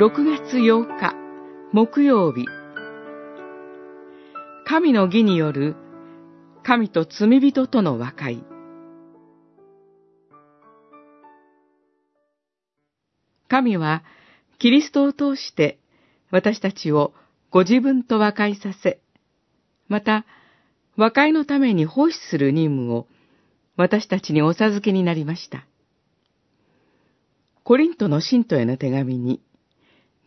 6月8日木曜日、神の義による神と罪人との和解。神はキリストを通して私たちをご自分と和解させ、また和解のために奉仕する任務を私たちにお授けになりました。コリントの信徒への手紙に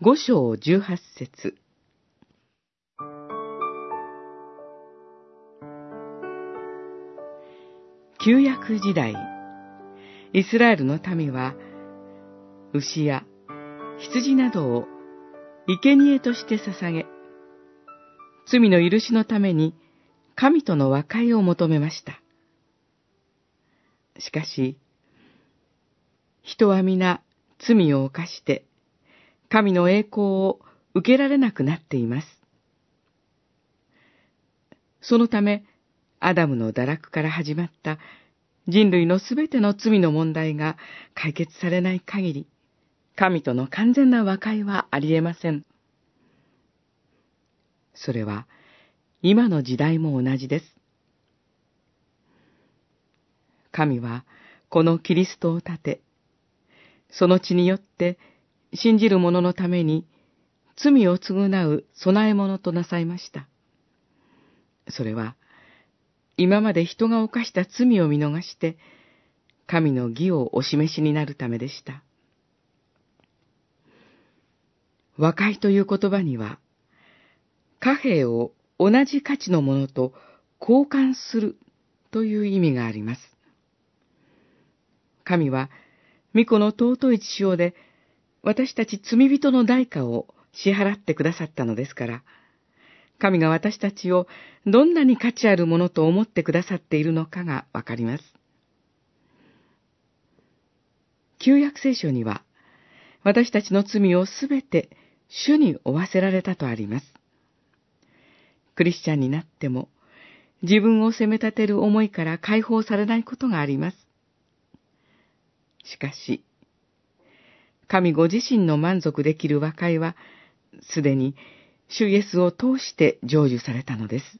5章18節。旧約時代、イスラエルの民は牛や羊などを生贄として捧げ、罪の許しのために神との和解を求めました。しかし、人は皆罪を犯して神の栄光を受けられなくなっています。そのため、アダムの堕落から始まった人類のすべての罪の問題が解決されない限り、神との完全な和解はありえません。それは今の時代も同じです。神はこのキリストを立て、その血によって信じる者のために罪を償う備え物となさいました。それは今まで人が犯した罪を見逃して、神の義をお示しになるためでした。和解という言葉には、貨幣を同じ価値のものと交換するという意味があります。神は、御子の尊い血潮で、私たち罪人の代価を支払ってくださったのですから、神が私たちをどんなに価値あるものと思ってくださっているのかがわかります。旧約聖書には、私たちの罪をすべて主に負わせられたとあります。クリスチャンになっても、自分を責め立てる思いから解放されないことがあります。しかし、神ご自身の満足できる和解は、すでに主イエスを通して成就されたのです。